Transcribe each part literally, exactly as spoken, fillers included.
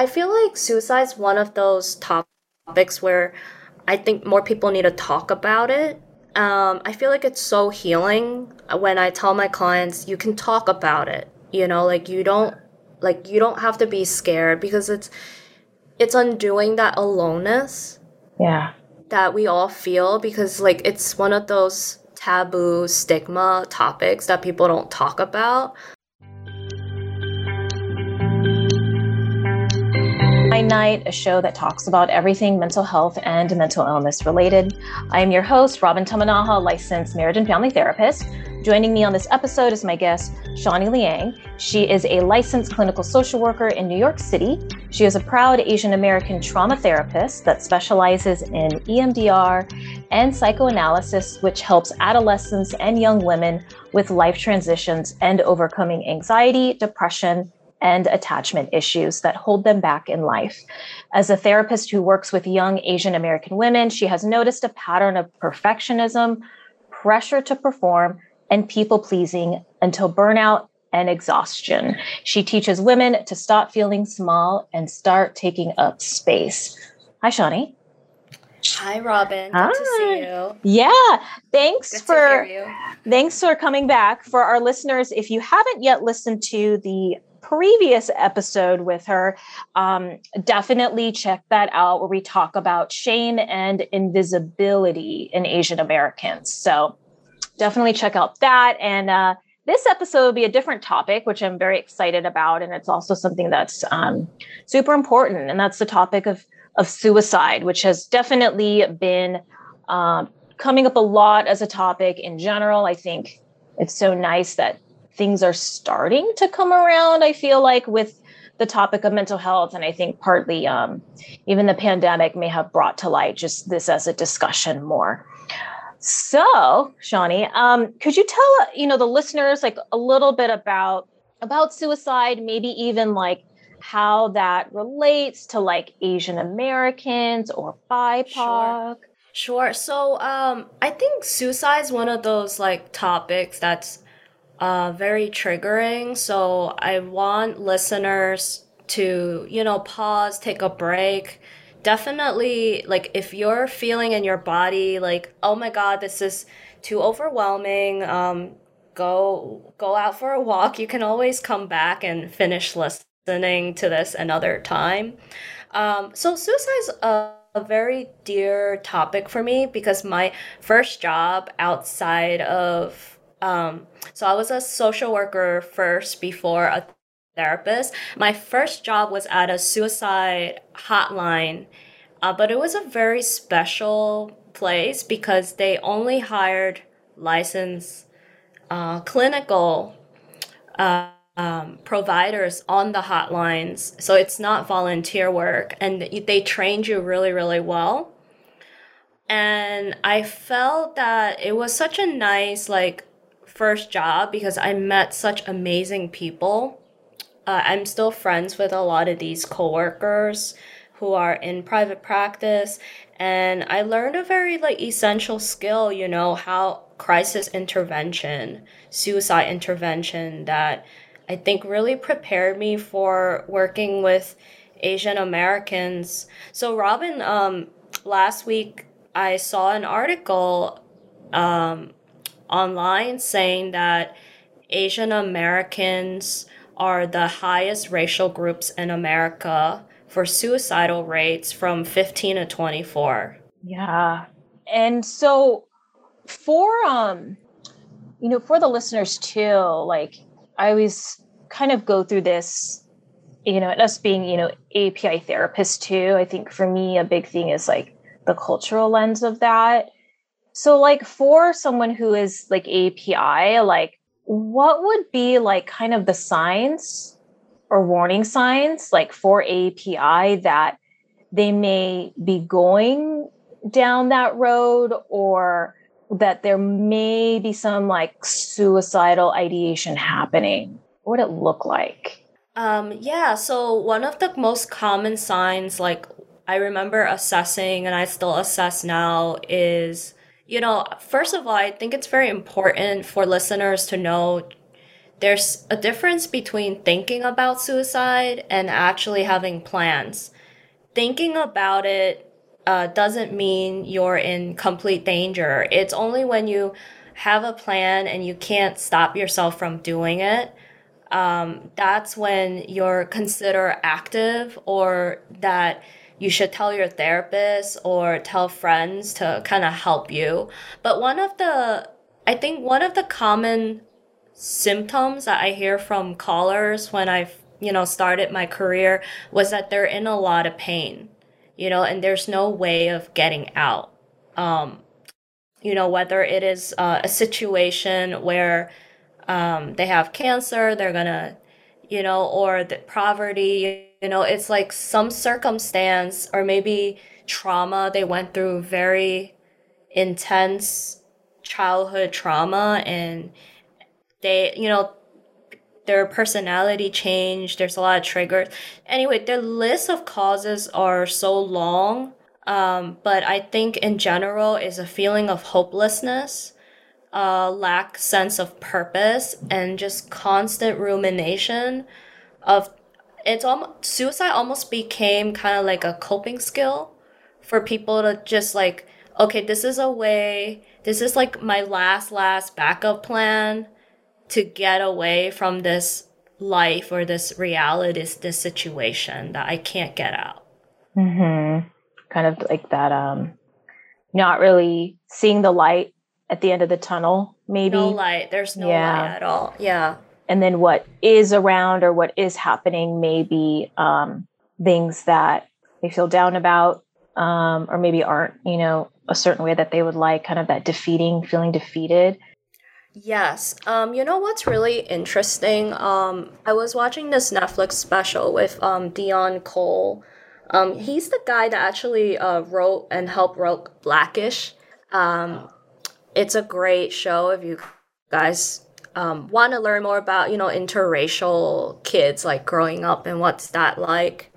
I feel like suicide's one of those topics where I think more people need to talk about it. Um, I feel like it's so healing when I tell my clients, you can talk about it. You know, like you don't, like you don't have to be scared, because it's, it's undoing that aloneness. Yeah. That we all feel, because like it's one of those taboo stigma topics that people don't talk about. Night, a show that talks about everything mental health and mental illness related. I am your host, Robin Tamanaha, licensed marriage and family therapist. Joining me on this episode is my guest, Shanni Liang. She is a licensed clinical social worker in New York City. She is a proud Asian American trauma therapist that specializes in E M D R and psychoanalysis, which helps adolescents and young women with life transitions and overcoming anxiety, depression, and attachment issues that hold them back in life. As a therapist who works with young Asian American women, she has noticed a pattern of perfectionism, pressure to perform, and people-pleasing until burnout and exhaustion. She teaches women to stop feeling small and start taking up space. Hi, Shanni. Hi, Robin. Hi. Good to see you. Yeah. Thanks Good for to hear you. Thanks for coming back. For our listeners, if you haven't yet listened to the previous episode with her, um, definitely check that out, where we talk about shame and invisibility in Asian Americans. So definitely check out that. And uh, this episode will be a different topic, which I'm very excited about. And it's also something that's um, super important. And that's the topic of, of suicide, which has definitely been uh, coming up a lot as a topic in general. I think it's so nice that things are starting to come around, I feel like, with the topic of mental health. And I think partly um, even the pandemic may have brought to light just this as a discussion more. So, Shanni, um, could you tell, you know, the listeners like a little bit about, about suicide, maybe even like how that relates to like Asian Americans or B I P O C? Sure. Sure. So um, I think suicide is one of those like topics that's Uh, very triggering. So I want listeners to, you know, pause, take a break. Definitely, like, if you're feeling in your body, like, oh my God, this is too overwhelming, um, go, go out for a walk. You can always come back and finish listening to this another time. Um, so suicide's a, a very dear topic for me, because my first job outside of Um, so I was a social worker first before a therapist. My first job was at a suicide hotline, uh, but it was a very special place because they only hired licensed uh, clinical uh, um, providers on the hotlines. So it's not volunteer work, and they trained you really, really well. And I felt that it was such a nice, like, first job, because I met such amazing people. Uh, I'm still friends with a lot of these coworkers who are in private practice, and I learned a very like essential skill, you know, how crisis intervention, suicide intervention, that I think really prepared me for working with Asian Americans. So Robin, um, last week I saw an article um, online saying that Asian Americans are the highest racial groups in America for suicidal rates from fifteen to twenty-four. Yeah. And so for, um, you know, for the listeners too, like I always kind of go through this, you know, and us being, you know, A P I therapists too, I think for me, a big thing is like the cultural lens of that. So like for someone who is like A P I, like what would be like kind of the signs or warning signs like for A P I that they may be going down that road, or that there may be some like suicidal ideation happening? What would it look like? Um, yeah. So one of the most common signs, like I remember assessing and I still assess now, is, you know, first of all, I think it's very important for listeners to know there's a difference between thinking about suicide and actually having plans. Thinking about it uh, doesn't mean you're in complete danger. It's only when you have a plan and you can't stop yourself from doing it, um, that's when you're considered active, or that you should tell your therapist or tell friends to kind of help you. But one of the, I think one of the common symptoms that I hear from callers when I've, you know, started my career was that they're in a lot of pain, you know, and there's no way of getting out. Um, you know, whether it is uh, a situation where um, they have cancer, they're gonna, you know, or the poverty, you know, it's like some circumstance or maybe trauma. They went through very intense childhood trauma, and they, you know, their personality changed. There's a lot of triggers. Anyway, the list of causes are so long. Um, but I think in general is a feeling of hopelessness, uh, lack sense of purpose, and just constant rumination of it's almost, suicide almost became kind of like a coping skill for people to just like, okay, this is a way, this is like my last, last backup plan to get away from this life or this reality, this situation that I can't get out. Mm-hmm. Kind of like that, um, not really seeing the light at the end of the tunnel, maybe. No light. There's no yeah. light at all. Yeah. And then what is around or what is happening, maybe um, things that they feel down about, um, or maybe aren't, you know, a certain way that they would like, kind of that defeating, feeling defeated. Yes. Um, you know what's really interesting? Um, I was watching this Netflix special with um, Deon Cole. Um, he's the guy that actually uh, wrote and helped wrote Black-ish. Um, it's a great show if you guys um, want to learn more about, you know, interracial kids, like growing up and what's that like.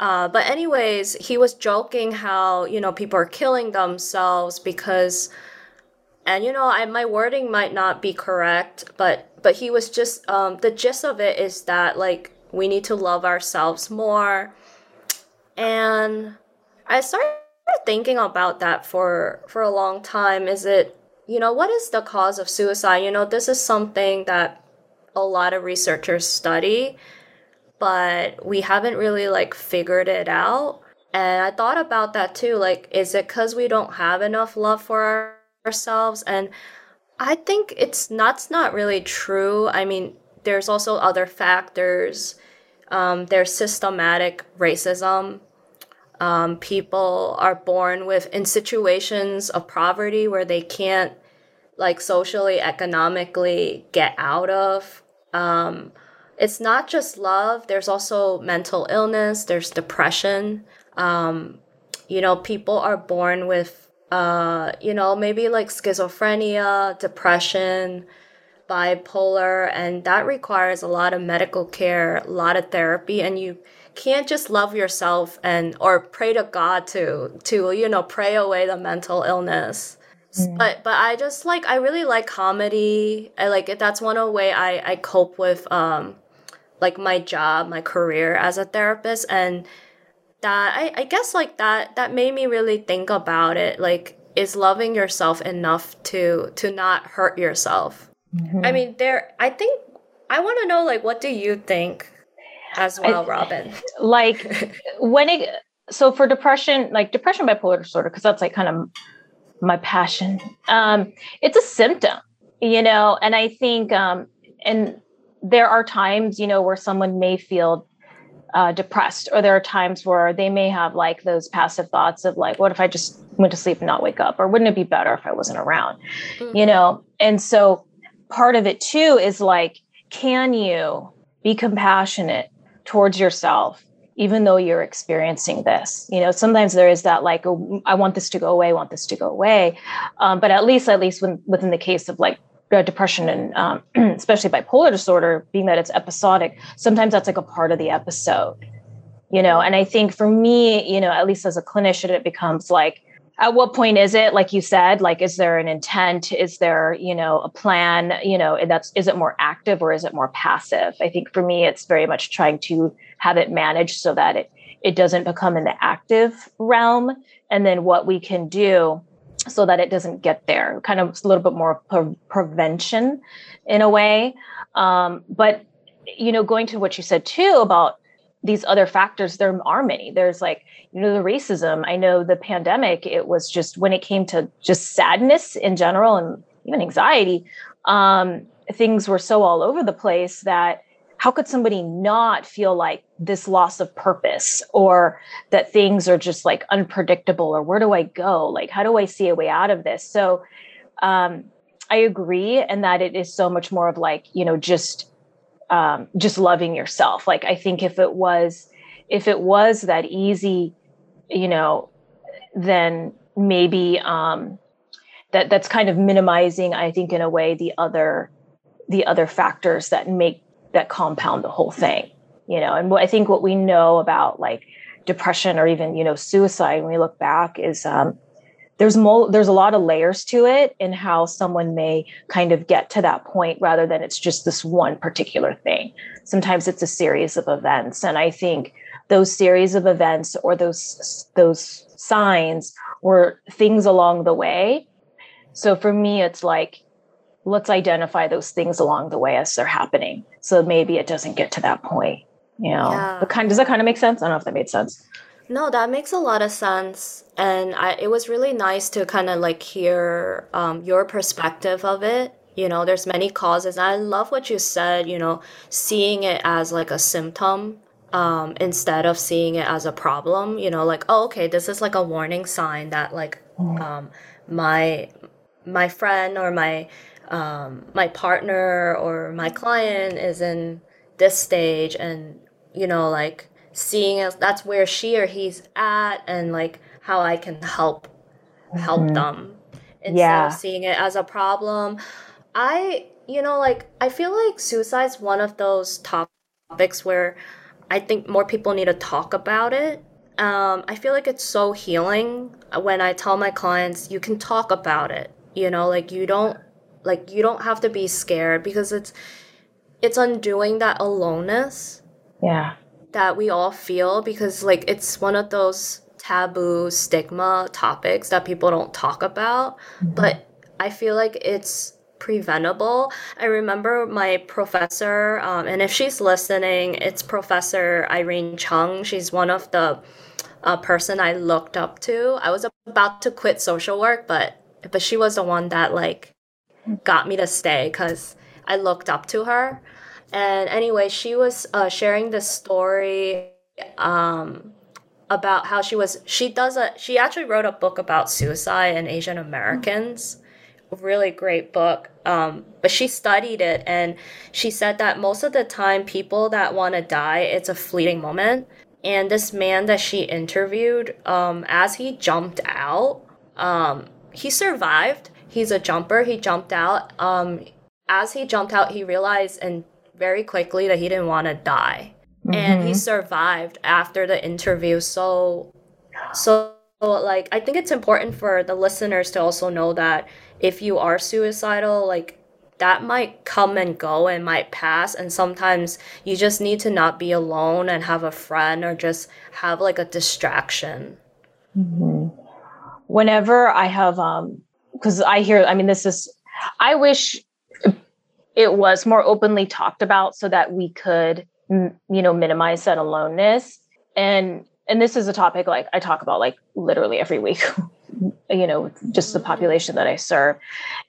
Uh, but anyways, he was joking how, you know, people are killing themselves because, and, you know, I, my wording might not be correct, but, but he was just, um, the gist of it is that, like, we need to love ourselves more. And I started thinking about that for, for a long time. Is it, you know, what is the cause of suicide? You know, this is something that a lot of researchers study, but we haven't really, like, figured it out. And I thought about that, too. Like, is it because we don't have enough love for our, ourselves? And I think it's not, it's not really true. I mean, there's also other factors. Um, there's systematic racism. Um, people are born with in situations of poverty where they can't, like, socially, economically get out of. Um, it's not just love. There's also mental illness. There's depression. Um, you know, people are born with, uh, you know, maybe like schizophrenia, depression, bipolar, and that requires a lot of medical care, a lot of therapy, and you can't just love yourself and or pray to God to to you know pray away the mental illness. Mm. But but I just like I really like comedy. I like it. That's one of the way I I cope with um like my job, my career as a therapist, and that I I guess like that that made me really think about it. Like, is loving yourself enough to to not hurt yourself? Mm-hmm. I mean, there, I think, I want to know, like, what do you think as well, I, Robin? Like, when it, so for depression, like depression, bipolar disorder, because that's like kind of my passion. Um, it's a symptom, you know, and I think, um, and there are times, you know, where someone may feel uh, depressed, or there are times where they may have like those passive thoughts of like, what if I just went to sleep and not wake up? Or wouldn't it be better if I wasn't around, mm-hmm. you know? And so part of it too is like, can you be compassionate towards yourself, even though you're experiencing this? You know, sometimes there is that like, oh, I want this to go away, I want this to go away. Um, but at least, at least when, within the case of like depression and um, especially bipolar disorder, being that it's episodic, sometimes that's like a part of the episode, you know? And I think for me, you know, at least as a clinician, it becomes like, at what point is it, like you said, like, is there an intent? Is there, you know, a plan, you know, and that's, is it more active or is it more passive? I think for me, it's very much trying to have it managed so that it, it doesn't become in the active realm, and then what we can do so that it doesn't get there, kind of a little bit more pre- prevention in a way. Um, but, you know, going to what you said too about these other factors, there are many. There's like, you know, the racism. I know the pandemic, it was just when it came to just sadness in general and even anxiety, um, things were so all over the place that how could somebody not feel like this loss of purpose, or that things are just like unpredictable, or where do I go? Like, how do I see a way out of this? So um, I agree. And that it is so much more of like, you know, just, um, just loving yourself. Like, I think if it was, if it was that easy, you know, then maybe um, that that's kind of minimizing, I think, in a way, the other, the other factors that make, that compound the whole thing, you know. And what I think what we know about like depression or even, you know, suicide, when we look back, is um, there's mo- there's a lot of layers to it in how someone may kind of get to that point, rather than it's just this one particular thing. Sometimes it's a series of events. And I think those series of events or those, those signs were things along the way. So for me, it's like, let's identify those things along the way as they're happening, so maybe it doesn't get to that point, you know. Yeah. But kind, does that kind of make sense? I don't know if that made sense. No, that makes a lot of sense. And I, it was really nice to kind of like hear um, your perspective of it. You know, there's many causes. I love what you said, you know, seeing it as like a symptom um, instead of seeing it as a problem, you know, like, oh, okay, this is like a warning sign that like um, my, my friend or my, Um, my partner or my client is in this stage, and, you know, like seeing as that's where she or he's at, and like how I can help, help mm-hmm. them instead yeah. of seeing it as a problem. I, you know, like, I feel like suicide's one of those topics where I think more people need to talk about it. Um, I feel like it's so healing when I tell my clients, you can talk about it, you know, like you don't, Like, you don't have to be scared, because it's it's undoing that aloneness yeah. that we all feel, because, like, it's one of those taboo stigma topics that people don't talk about. Mm-hmm. But I feel like it's preventable. I remember my professor, um, and if she's listening, it's Professor Irene Chung. She's one of the uh, person I looked up to. I was about to quit social work, but but she was the one that, like, got me to stay, because I looked up to her. And anyway, she was uh, sharing this story um, about how she was, she does a, she actually wrote a book about suicide and Asian Americans, a really great book. Um, but she studied it, and she said that most of the time people that want to die, it's a fleeting moment. And this man that she interviewed, um, as he jumped out, um, he survived. He's a jumper. He jumped out. Um, as he jumped out, he realized and very quickly that he didn't want to die. Mm-hmm. And he survived after the interview. So, so like, I think it's important for the listeners to also know that if you are suicidal, like, that might come and go and might pass. And sometimes you just need to not be alone and have a friend, or just have like a distraction. Mm-hmm. Whenever I have... um. Because I hear, I mean, this is, I wish it was more openly talked about so that we could, you know, minimize that aloneness. And, and this is a topic like I talk about like literally every week, you know, just the population that I serve.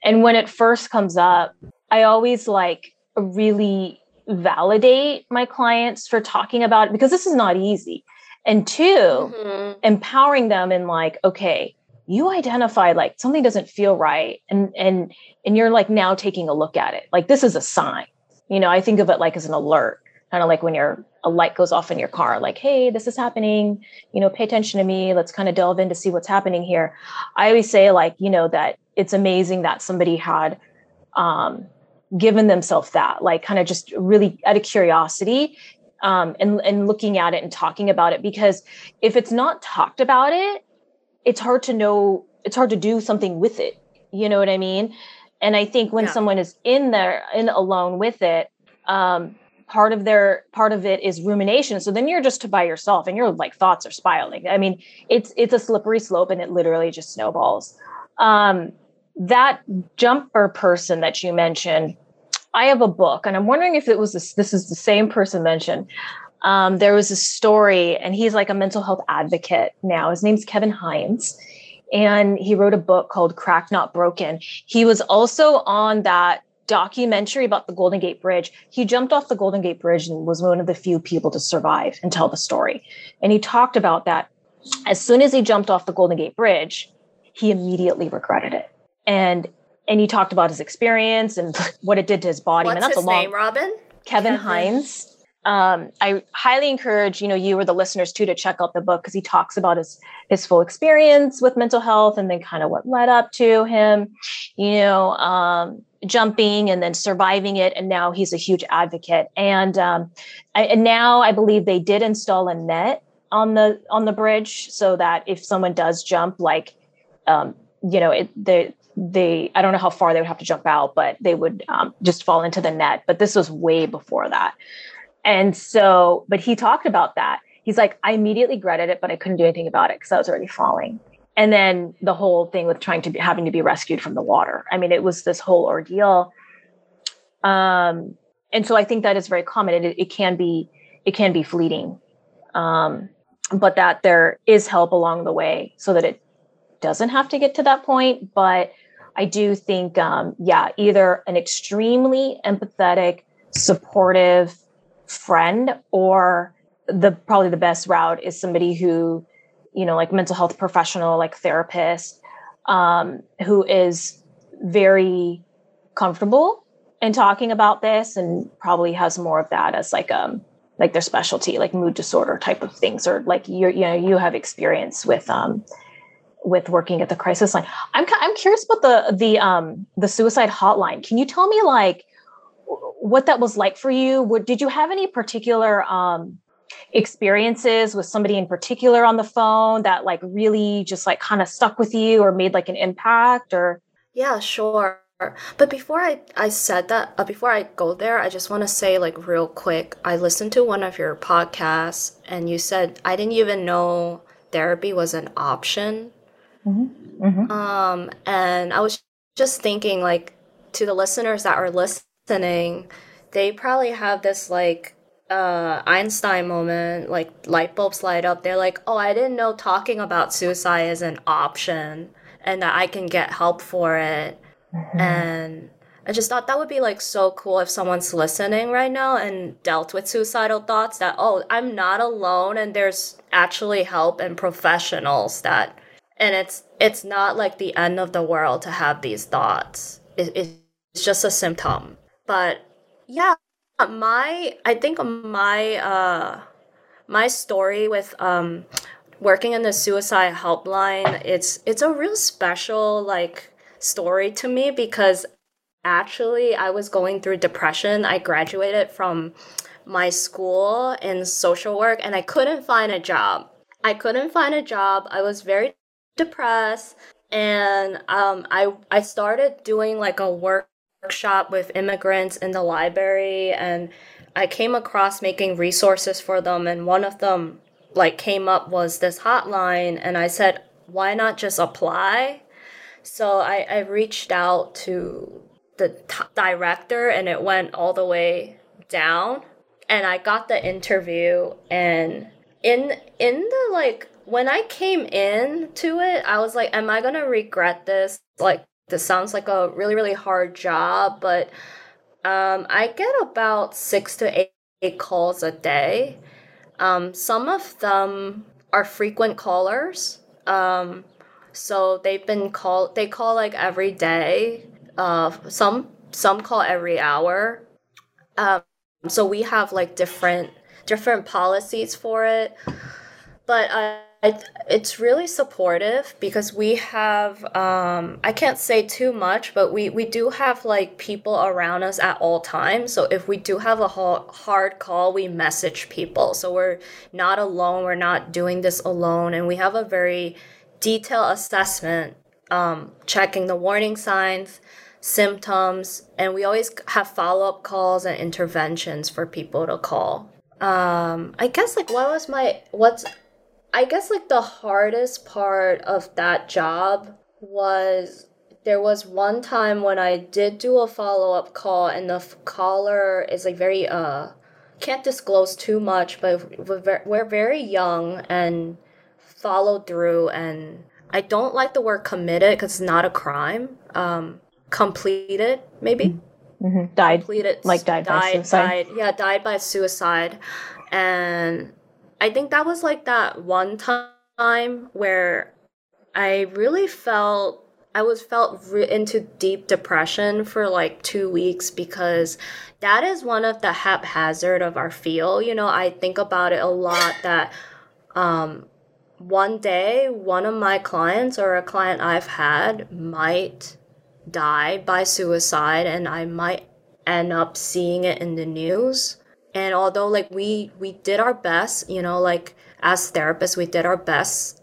And when it first comes up, I always like really validate my clients for talking about it, because this is not easy. And two, mm-hmm. empowering them in like, okay, you identify like something doesn't feel right. And, and, and you're like now taking a look at it. Like, this is a sign, you know. I think of it like as an alert, kind of like when your a light goes off in your car, like, hey, this is happening, you know, pay attention to me. Let's kind of delve in to see what's happening here. I always say like, you know, that it's amazing that somebody had, um, given themselves that, like, kind of just really out of curiosity, um, and, and looking at it and talking about it, because if it's not talked about it, it's hard to know, it's hard to do something with it. You know what I mean? And I think when yeah. someone is in there in alone with it, um, part of their, part of it is rumination. So then you're just by yourself and your like thoughts are spiraling. I mean, it's, it's a slippery slope and it literally just snowballs. Um, that jumper person that you mentioned, I have a book and I'm wondering if it was this, this is the same person mentioned. Um, there was a story and he's like a mental health advocate now. His name's Kevin Hines. And he wrote a book called Cracked, Not Broken. He was also on that documentary about the Golden Gate Bridge. He jumped off the Golden Gate Bridge and was one of the few people to survive and tell the story. And he talked about that. As soon as he jumped off the Golden Gate Bridge, he immediately regretted it. And and he talked about his experience and what it did to his body. What's Man, that's his a long, name, Robin? Kevin, Kevin. Hines. Um, I highly encourage, you know, you or the listeners too, to check out the book because he talks about his, his full experience with mental health and then kind of what led up to him, you know, um, jumping and then surviving it. And now he's a huge advocate. And, um, I, and now I believe they did install a net on the, on the bridge so that if someone does jump, like, um, you know, it, they, they, I don't know how far they would have to jump out, but they would, um, just fall into the net. But this was way before that. And so, but he talked about that. He's like, I immediately regretted it, but I couldn't do anything about it because I was already falling. And then the whole thing with trying to be, having to be rescued from the water. I mean, it was this whole ordeal. Um, and so I think that is very common. It, it can be, it can be fleeting. Um, but that there is help along the way so that it doesn't have to get to that point. But I do think, um, yeah, either an extremely empathetic, supportive friend, or the probably the best route is somebody who, you know, like mental health professional, like therapist, um, who is very comfortable in talking about this and probably has more of that as like um like their specialty, like mood disorder type of things, or like you you know you have experience with um with working at the crisis line. I'm I'm curious about the the um the suicide hotline. Can you tell me like what that was like for you? What, did you have any particular um, experiences with somebody in particular on the phone that like really just like kind of stuck with you or made like an impact or? Yeah, sure. But before I, I said that, uh, before I go there, I just want to say like real quick, I listened to one of your podcasts and you said, I didn't even know therapy was an option. Mm-hmm. Mm-hmm. Um, and I was just thinking like to the listeners that are listening, Listening, they probably have this like uh, Einstein moment, like light bulbs light up. They're like, oh, I didn't know talking about suicide is an option and that I can get help for it. Mm-hmm. And I just thought that would be like so cool if someone's listening right now and dealt with suicidal thoughts that, oh, I'm not alone and there's actually help and professionals that, and it's it's not like the end of the world to have these thoughts. It, it's just a symptom. But yeah, my I think my uh, my story with um, working in the suicide helpline, it's it's a real special like story to me because actually I was going through depression. I graduated from my school in social work and I couldn't find a job. I couldn't find a job. I was very depressed and um, I I started doing like a work. workshop with immigrants in the library and I came across making resources for them and one of them like came up was this hotline and I said, why not just apply? So I, I reached out to the t- director and it went all the way down and I got the interview and in in the like when I came in to it, I was like, am I gonna regret this? Like this sounds like a really, really hard job, but um, I get about six to eight, eight calls a day. Um, some of them are frequent callers. Um, so they've been called, they call like every day. Uh, some, some call every hour. Um, so we have like different, different policies for it, but I, It, it's really supportive because we have, um, I can't say too much, but we, we do have like people around us at all times. So if we do have a ho- hard call, we message people. So we're not alone. We're not doing this alone. And we have a very detailed assessment, um, checking the warning signs, symptoms, and we always have follow-up calls and interventions for people to call. Um, I guess, like, what was my, what's, I guess, like, the hardest part of that job was there was one time when I did do a follow-up call, and the f- caller is, like, very, uh, can't disclose too much, but we're very young and followed through, and I don't like the word committed because it's not a crime. Um, completed, maybe? Mm-hmm. Died. Completed, like died, died by suicide. Died, yeah, died by suicide. And I think that was like that one time where I really felt, I was felt re- into deep depression for like two weeks because that is one of the haphazard of our field. You know, I think about it a lot that um, one day one of my clients or a client I've had might die by suicide, and I might end up seeing it in the news. And although like we, we did our best, you know, like as therapists, we did our best,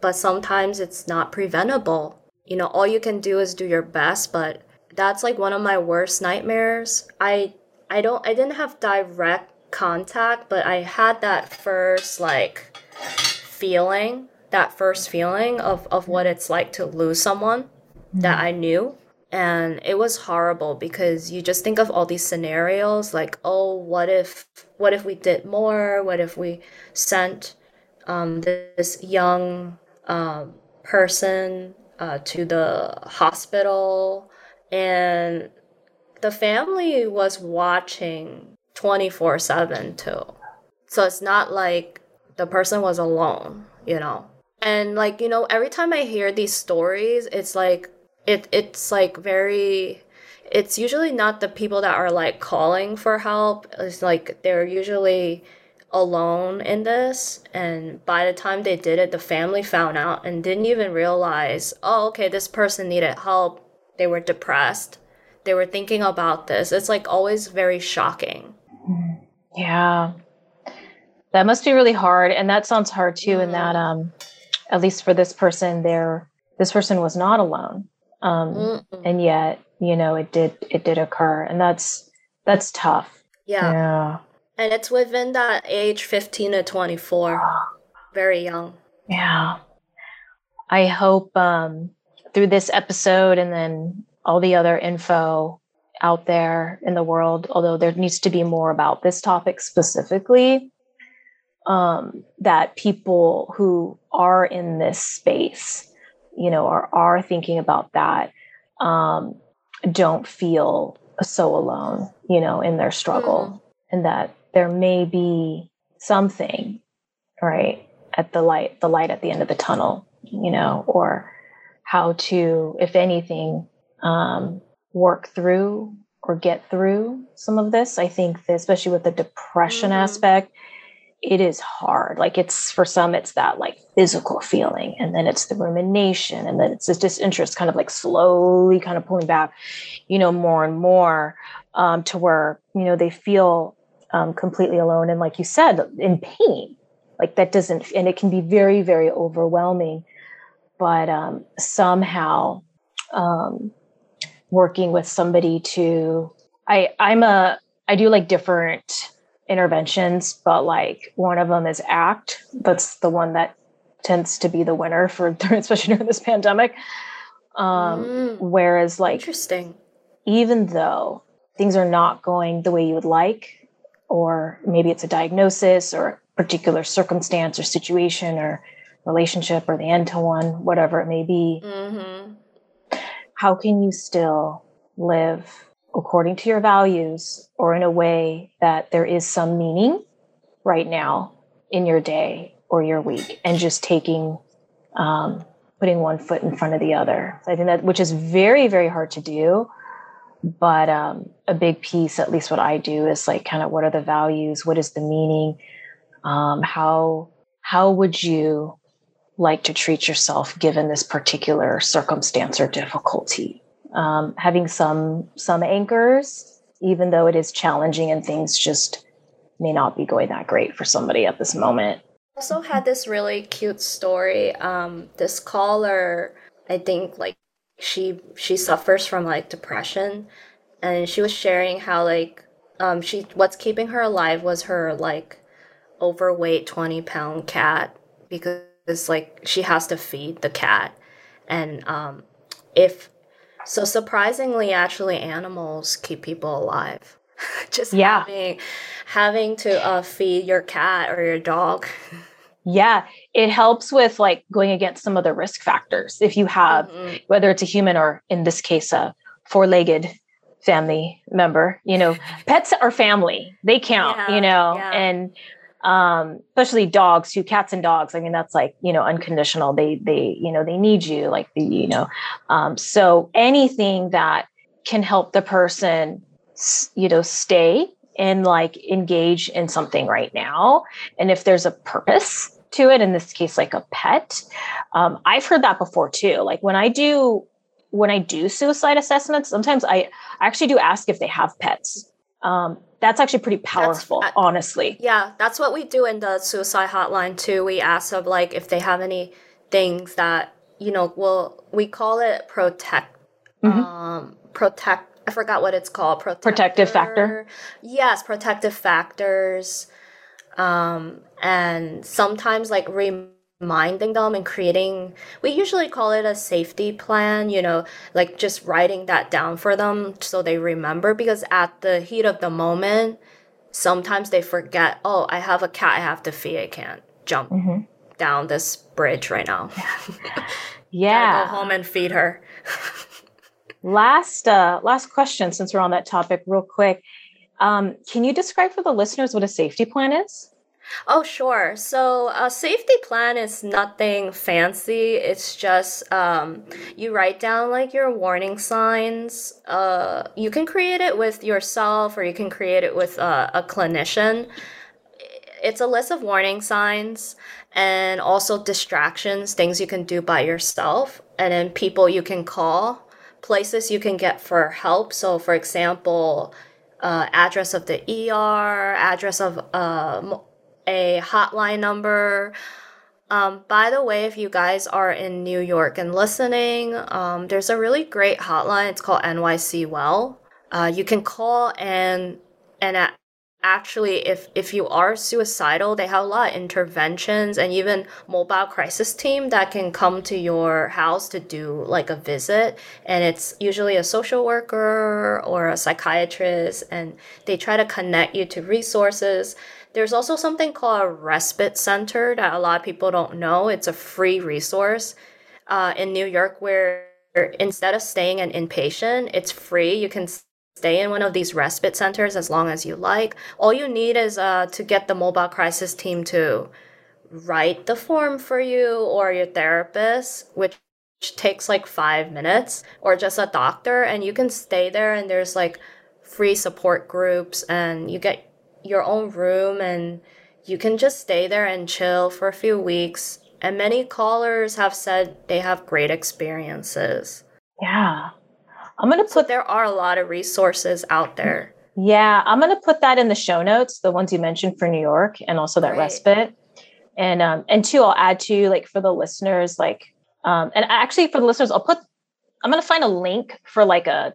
but sometimes it's not preventable. You know, all you can do is do your best, but that's like one of my worst nightmares. I I don't I didn't have direct contact, but I had that first like feeling, that first feeling of, of what it's like to lose someone mm-hmm. that I knew. And it was horrible because you just think of all these scenarios like, oh, what if what if we did more? What if we sent um, this young um, person Uh, to the hospital, and the family was watching twenty-four seven too. So it's not like the person was alone, you know. And like, you know, every time I hear these stories, it's like it it's like very it's usually not the people that are like calling for help. It's like they're usually alone in this, and by the time they did it, the family found out and didn't even realize, oh, okay, this person needed help. They were depressed. They were thinking about this. It's like always very shocking. Yeah. That must be really hard. And that sounds hard too, mm-hmm. in that, um, at least for this person there, this person was not alone. Um, mm-hmm. and yet, you know, it did, it did occur, and that's, that's tough. Yeah. Yeah. And it's within that age, fifteen to twenty-four, very young. Yeah. I hope um, through this episode and then all the other info out there in the world, although there needs to be more about this topic specifically, um, that people who are in this space, you know, or are thinking about that, um, don't feel so alone, you know, in their struggle. Mm-hmm. And that there may be something, right, at the light, the light at the end of the tunnel, you know, or how to, if anything, um, work through or get through some of this. I think that especially with the depression mm-hmm. aspect, it is hard. Like it's, for some, it's that like physical feeling, and then it's the rumination, and then it's this disinterest kind of like slowly kind of pulling back, you know, more and more um, to where, you know, they feel um, completely alone. And like you said, in pain, like that doesn't, and it can be very, very overwhelming, but um, somehow um, working with somebody to, I, I'm a, I do like different interventions, but like one of them is ACT. That's the one that tends to be the winner for, especially during this pandemic. Um, mm. Whereas like, interesting, even though things are not going the way you would like, or maybe it's a diagnosis or a particular circumstance or situation or relationship or the end to one, whatever it may be, mm-hmm. how can you still live according to your values or in a way that there is some meaning right now in your day or your week, and just taking, um, putting one foot in front of the other. So I think that, which is very, very hard to do, but, um, a big piece, at least what I do, is like, kind of, what are the values? What is the meaning? Um, how, how would you like to treat yourself given this particular circumstance or difficulty? Um, having some, some anchors, even though it is challenging and things just may not be going that great for somebody at this moment. also had this really cute story. Um, this caller, I think, like she she suffers from like depression, and she was sharing how like um she what's keeping her alive was her like overweight twenty pound cat, because like she has to feed the cat, and um if so surprisingly actually animals keep people alive. Just yeah. having having to uh, feed your cat or your dog. Yeah, it helps with like going against some of the risk factors if you have, mm-hmm. whether it's a human or in this case a four-legged family member. You know, pets are family; they count. Yeah, you know, yeah. and um, especially dogs, too, cats and dogs. I mean, that's like you know unconditional. They they you know they need you like the you know. Um, so anything that can help the person, you know, stay and like engage in something right now, and if there's a purpose to it, in this case, like a pet. Um, I've heard that before too. Like when I do, when I do suicide assessments, sometimes I actually do ask if they have pets. Um, that's actually pretty powerful, that's, honestly. Yeah. That's what we do in the suicide hotline too. We ask of like, if they have any things that, you know, well, we call it protect, mm-hmm. um, protect. I forgot what it's called. Protector. Protective factor. Yes. Protective factors. Um, and sometimes like reminding them and creating, we usually call it a safety plan, you know, like just writing that down for them so they remember, because at the heat of the moment, sometimes they forget, oh, I have a cat I have to feed. I can't jump mm-hmm. down this bridge right now. Yeah. Gotta go home and feed her. last, uh, last question, since we're on that topic real quick. Um, can you describe for the listeners what a safety plan is? Oh, sure. So a safety plan is nothing fancy. It's just um, you write down like your warning signs. Uh, you can create it with yourself, or you can create it with uh, a clinician. It's a list of warning signs and also distractions, things you can do by yourself, and then people you can call, places you can get for help. So, for example, Uh, address of the E R, address of um, a hotline number. Um, by the way, if you guys are in New York and listening, um, there's a really great hotline. It's called N Y C Well. Uh, you can call and and a- actually, if if you are suicidal, they have a lot of interventions and even mobile crisis team that can come to your house to do like a visit. And it's usually a social worker or a psychiatrist, and they try to connect you to resources. There's also something called a respite center that a lot of people don't know. It's a free resource uh, in New York, where instead of staying an inpatient, it's free. You can stay in one of these respite centers as long as you like. All you need is uh, to get the mobile crisis team to write the form for you, or your therapist, which takes like five minutes, or just a doctor, and you can stay there. And there's like free support groups, and you get your own room, and you can just stay there and chill for a few weeks. And many callers have said they have great experiences. Yeah. I'm going to put, so there are a lot of resources out there. Yeah. I'm going to put that in the show notes, the ones you mentioned for New York, and also that right. respite. And, um, and two, I'll add to like for the listeners, like, um, and actually for the listeners, I'll put, I'm going to find a link for like a,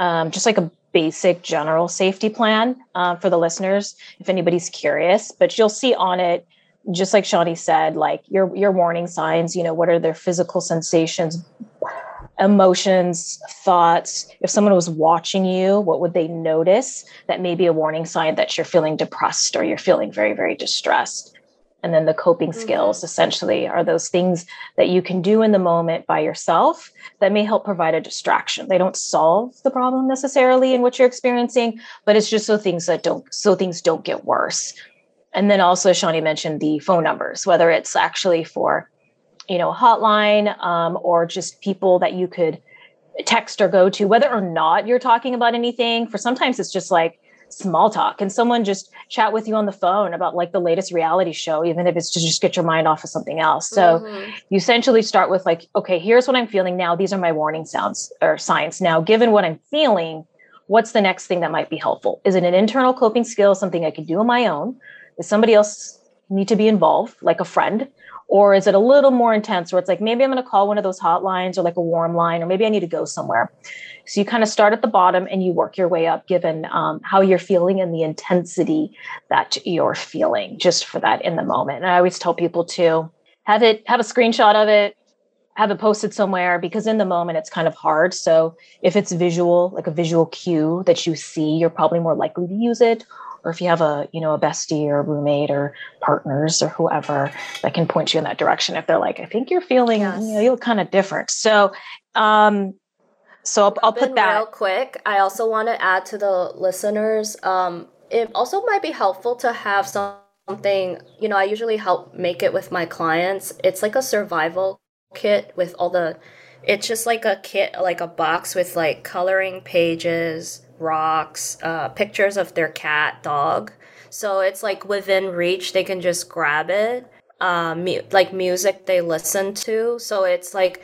um, just like a basic general safety plan, um, for the listeners, if anybody's curious, but you'll see on it, just like Shanni said, like your, your warning signs, you know, what are their physical sensations, emotions, thoughts. If someone was watching you, what would they notice? That may be a warning sign that you're feeling depressed or you're feeling very, very distressed. And then the coping mm-hmm. skills essentially are those things that you can do in the moment by yourself that may help provide a distraction. They don't solve the problem necessarily in what you're experiencing, but it's just so things that don't, so things don't get worse. And then also Shanni mentioned the phone numbers, whether it's actually for you know, hotline, um, or just people that you could text or go to, whether or not you're talking about anything. For sometimes it's just like small talk, and someone just chat with you on the phone about like the latest reality show, even if it's to just get your mind off of something else. So mm-hmm. you essentially start with like, okay, here's what I'm feeling now. These are my warning sounds or signs. Now, given what I'm feeling, what's the next thing that might be helpful? Is it an internal coping skill, something I can do on my own? Is somebody else need to be involved, like a friend? Or is it a little more intense where it's like, maybe I'm going to call one of those hotlines or like a warm line, or maybe I need to go somewhere. So you kind of start at the bottom and you work your way up given um, how you're feeling and the intensity that you're feeling just for that in the moment. And I always tell people to have it, have a screenshot of it, have it posted somewhere, because in the moment it's kind of hard. So if it's visual, like a visual cue that you see, you're probably more likely to use it. Or if you have a, you know, a bestie or roommate or partners or whoever that can point you in that direction, if they're like, I think you're feeling, yes. you know, you look kind of different. So, um, so I'll, I'll put that real quick. I also want to add to the listeners. Um, it also might be helpful to have something, you know, I usually help make it with my clients. It's like a survival kit with all the, it's just like a kit, like a box with like coloring pages, rocks, uh, pictures of their cat, dog. So it's like within reach, they can just grab it, uh, mu- like music they listen to. So it's like,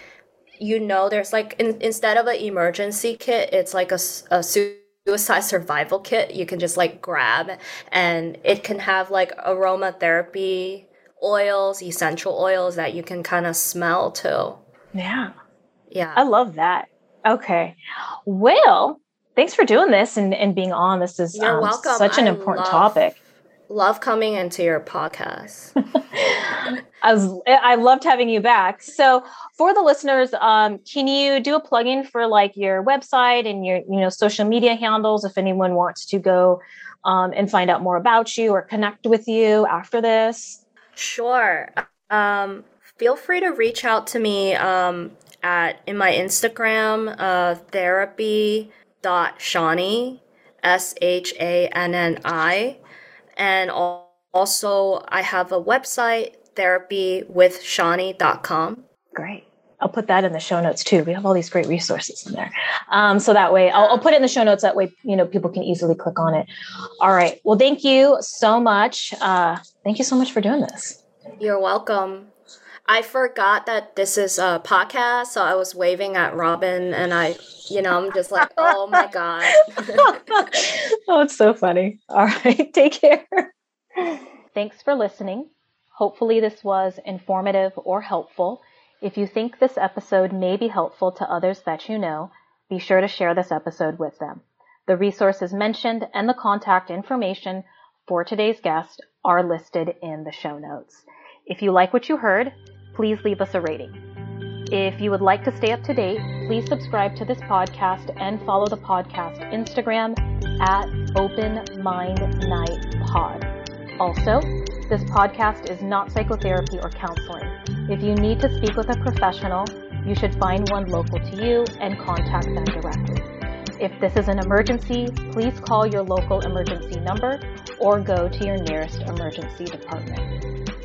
you know, there's like, in- instead of an emergency kit, it's like a, a suicide survival kit you can just like grab, and it can have like aromatherapy oils, essential oils that you can kind of smell too. Yeah. Yeah. I love that. Okay. Well, thanks for doing this and, and being on. This is You're um, welcome. Such an I important love, topic. Love coming into your podcast. I was, I loved having you back. So for the listeners, um, can you do a plug-in for like your website and your, you know, social media handles if anyone wants to go um, and find out more about you or connect with you after this? Sure. Um, feel free to reach out to me um, at in my Instagram, uh, therapy. Dot Shanni, S H A N N I. And also I have a website, therapy with shanni dot com. Great. I'll put that in the show notes too. We have all these great resources in there. Um, so that way I'll, I'll put it in the show notes. That way, you know, people can easily click on it. All right. Well, thank you so much. Uh, thank you so much for doing this. You're welcome. I forgot that this is a podcast, so I was waving at Robin, and I, you know, I'm just like, oh my God. Oh, it's so funny. All right, take care. Thanks for listening. Hopefully this was informative or helpful. If you think this episode may be helpful to others that you know, be sure to share this episode with them. The resources mentioned and the contact information for today's guest are listed in the show notes. If you like what you heard, please leave us a rating. If you would like to stay up to date, please subscribe to this podcast and follow the podcast Instagram at Open Mind Night Pod. Also, this podcast is not psychotherapy or counseling. If you need to speak with a professional, you should find one local to you and contact them directly. If this is an emergency, please call your local emergency number or go to your nearest emergency department.